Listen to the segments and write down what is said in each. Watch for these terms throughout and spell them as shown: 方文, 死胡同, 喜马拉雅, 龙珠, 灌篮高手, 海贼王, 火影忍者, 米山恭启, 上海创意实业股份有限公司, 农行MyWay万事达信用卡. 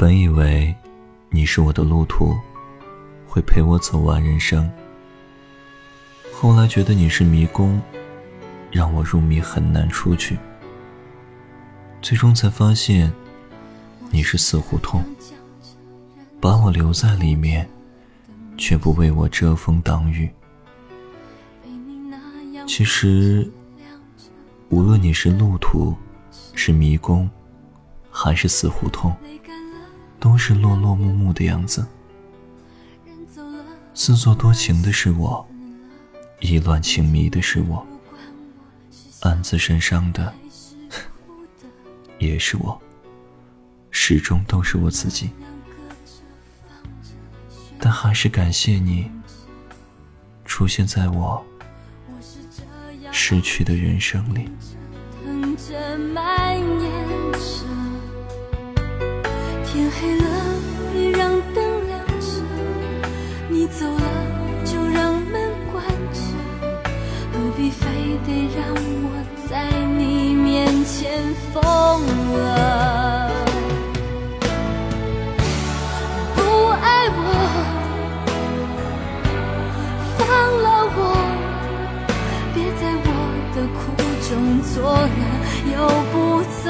本以为你是我的路途，会陪我走完人生，后来觉得你是迷宫，让我入迷很难出去，最终才发现你是死胡同，把我留在里面，却不为我遮风挡雨。其实无论你是路途，是迷宫，还是死胡同，都是落落木木的样子。自作多情的是我，意乱情迷的是我，暗自神伤的也是我，始终都是我自己。但还是感谢你出现在我失去的人生里。天黑了别让灯亮着，你走了就让门关着，何必非得让我在你面前疯了。不爱我放了我，别在我的苦中作乐又不走。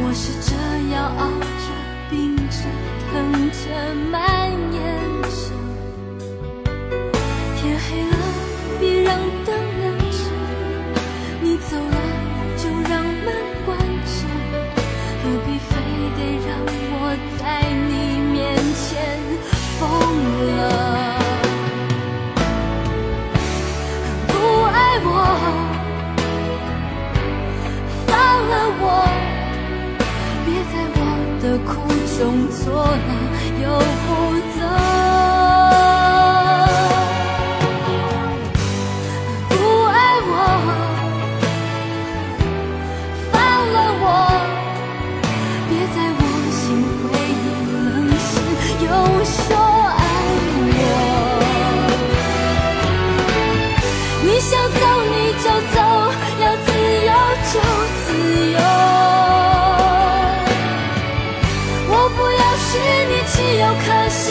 我是这样熬着病着疼着蔓延着，天黑了别让灯亮着，你走了就让门关着，何必非得让我在你面前疯了。不爱我放了我，别在我的苦中作乐又不走。不爱我放了我，别在我心回忆冷时又说爱我。你想走你就走，要自由就自由，我不要是你，只有可惜。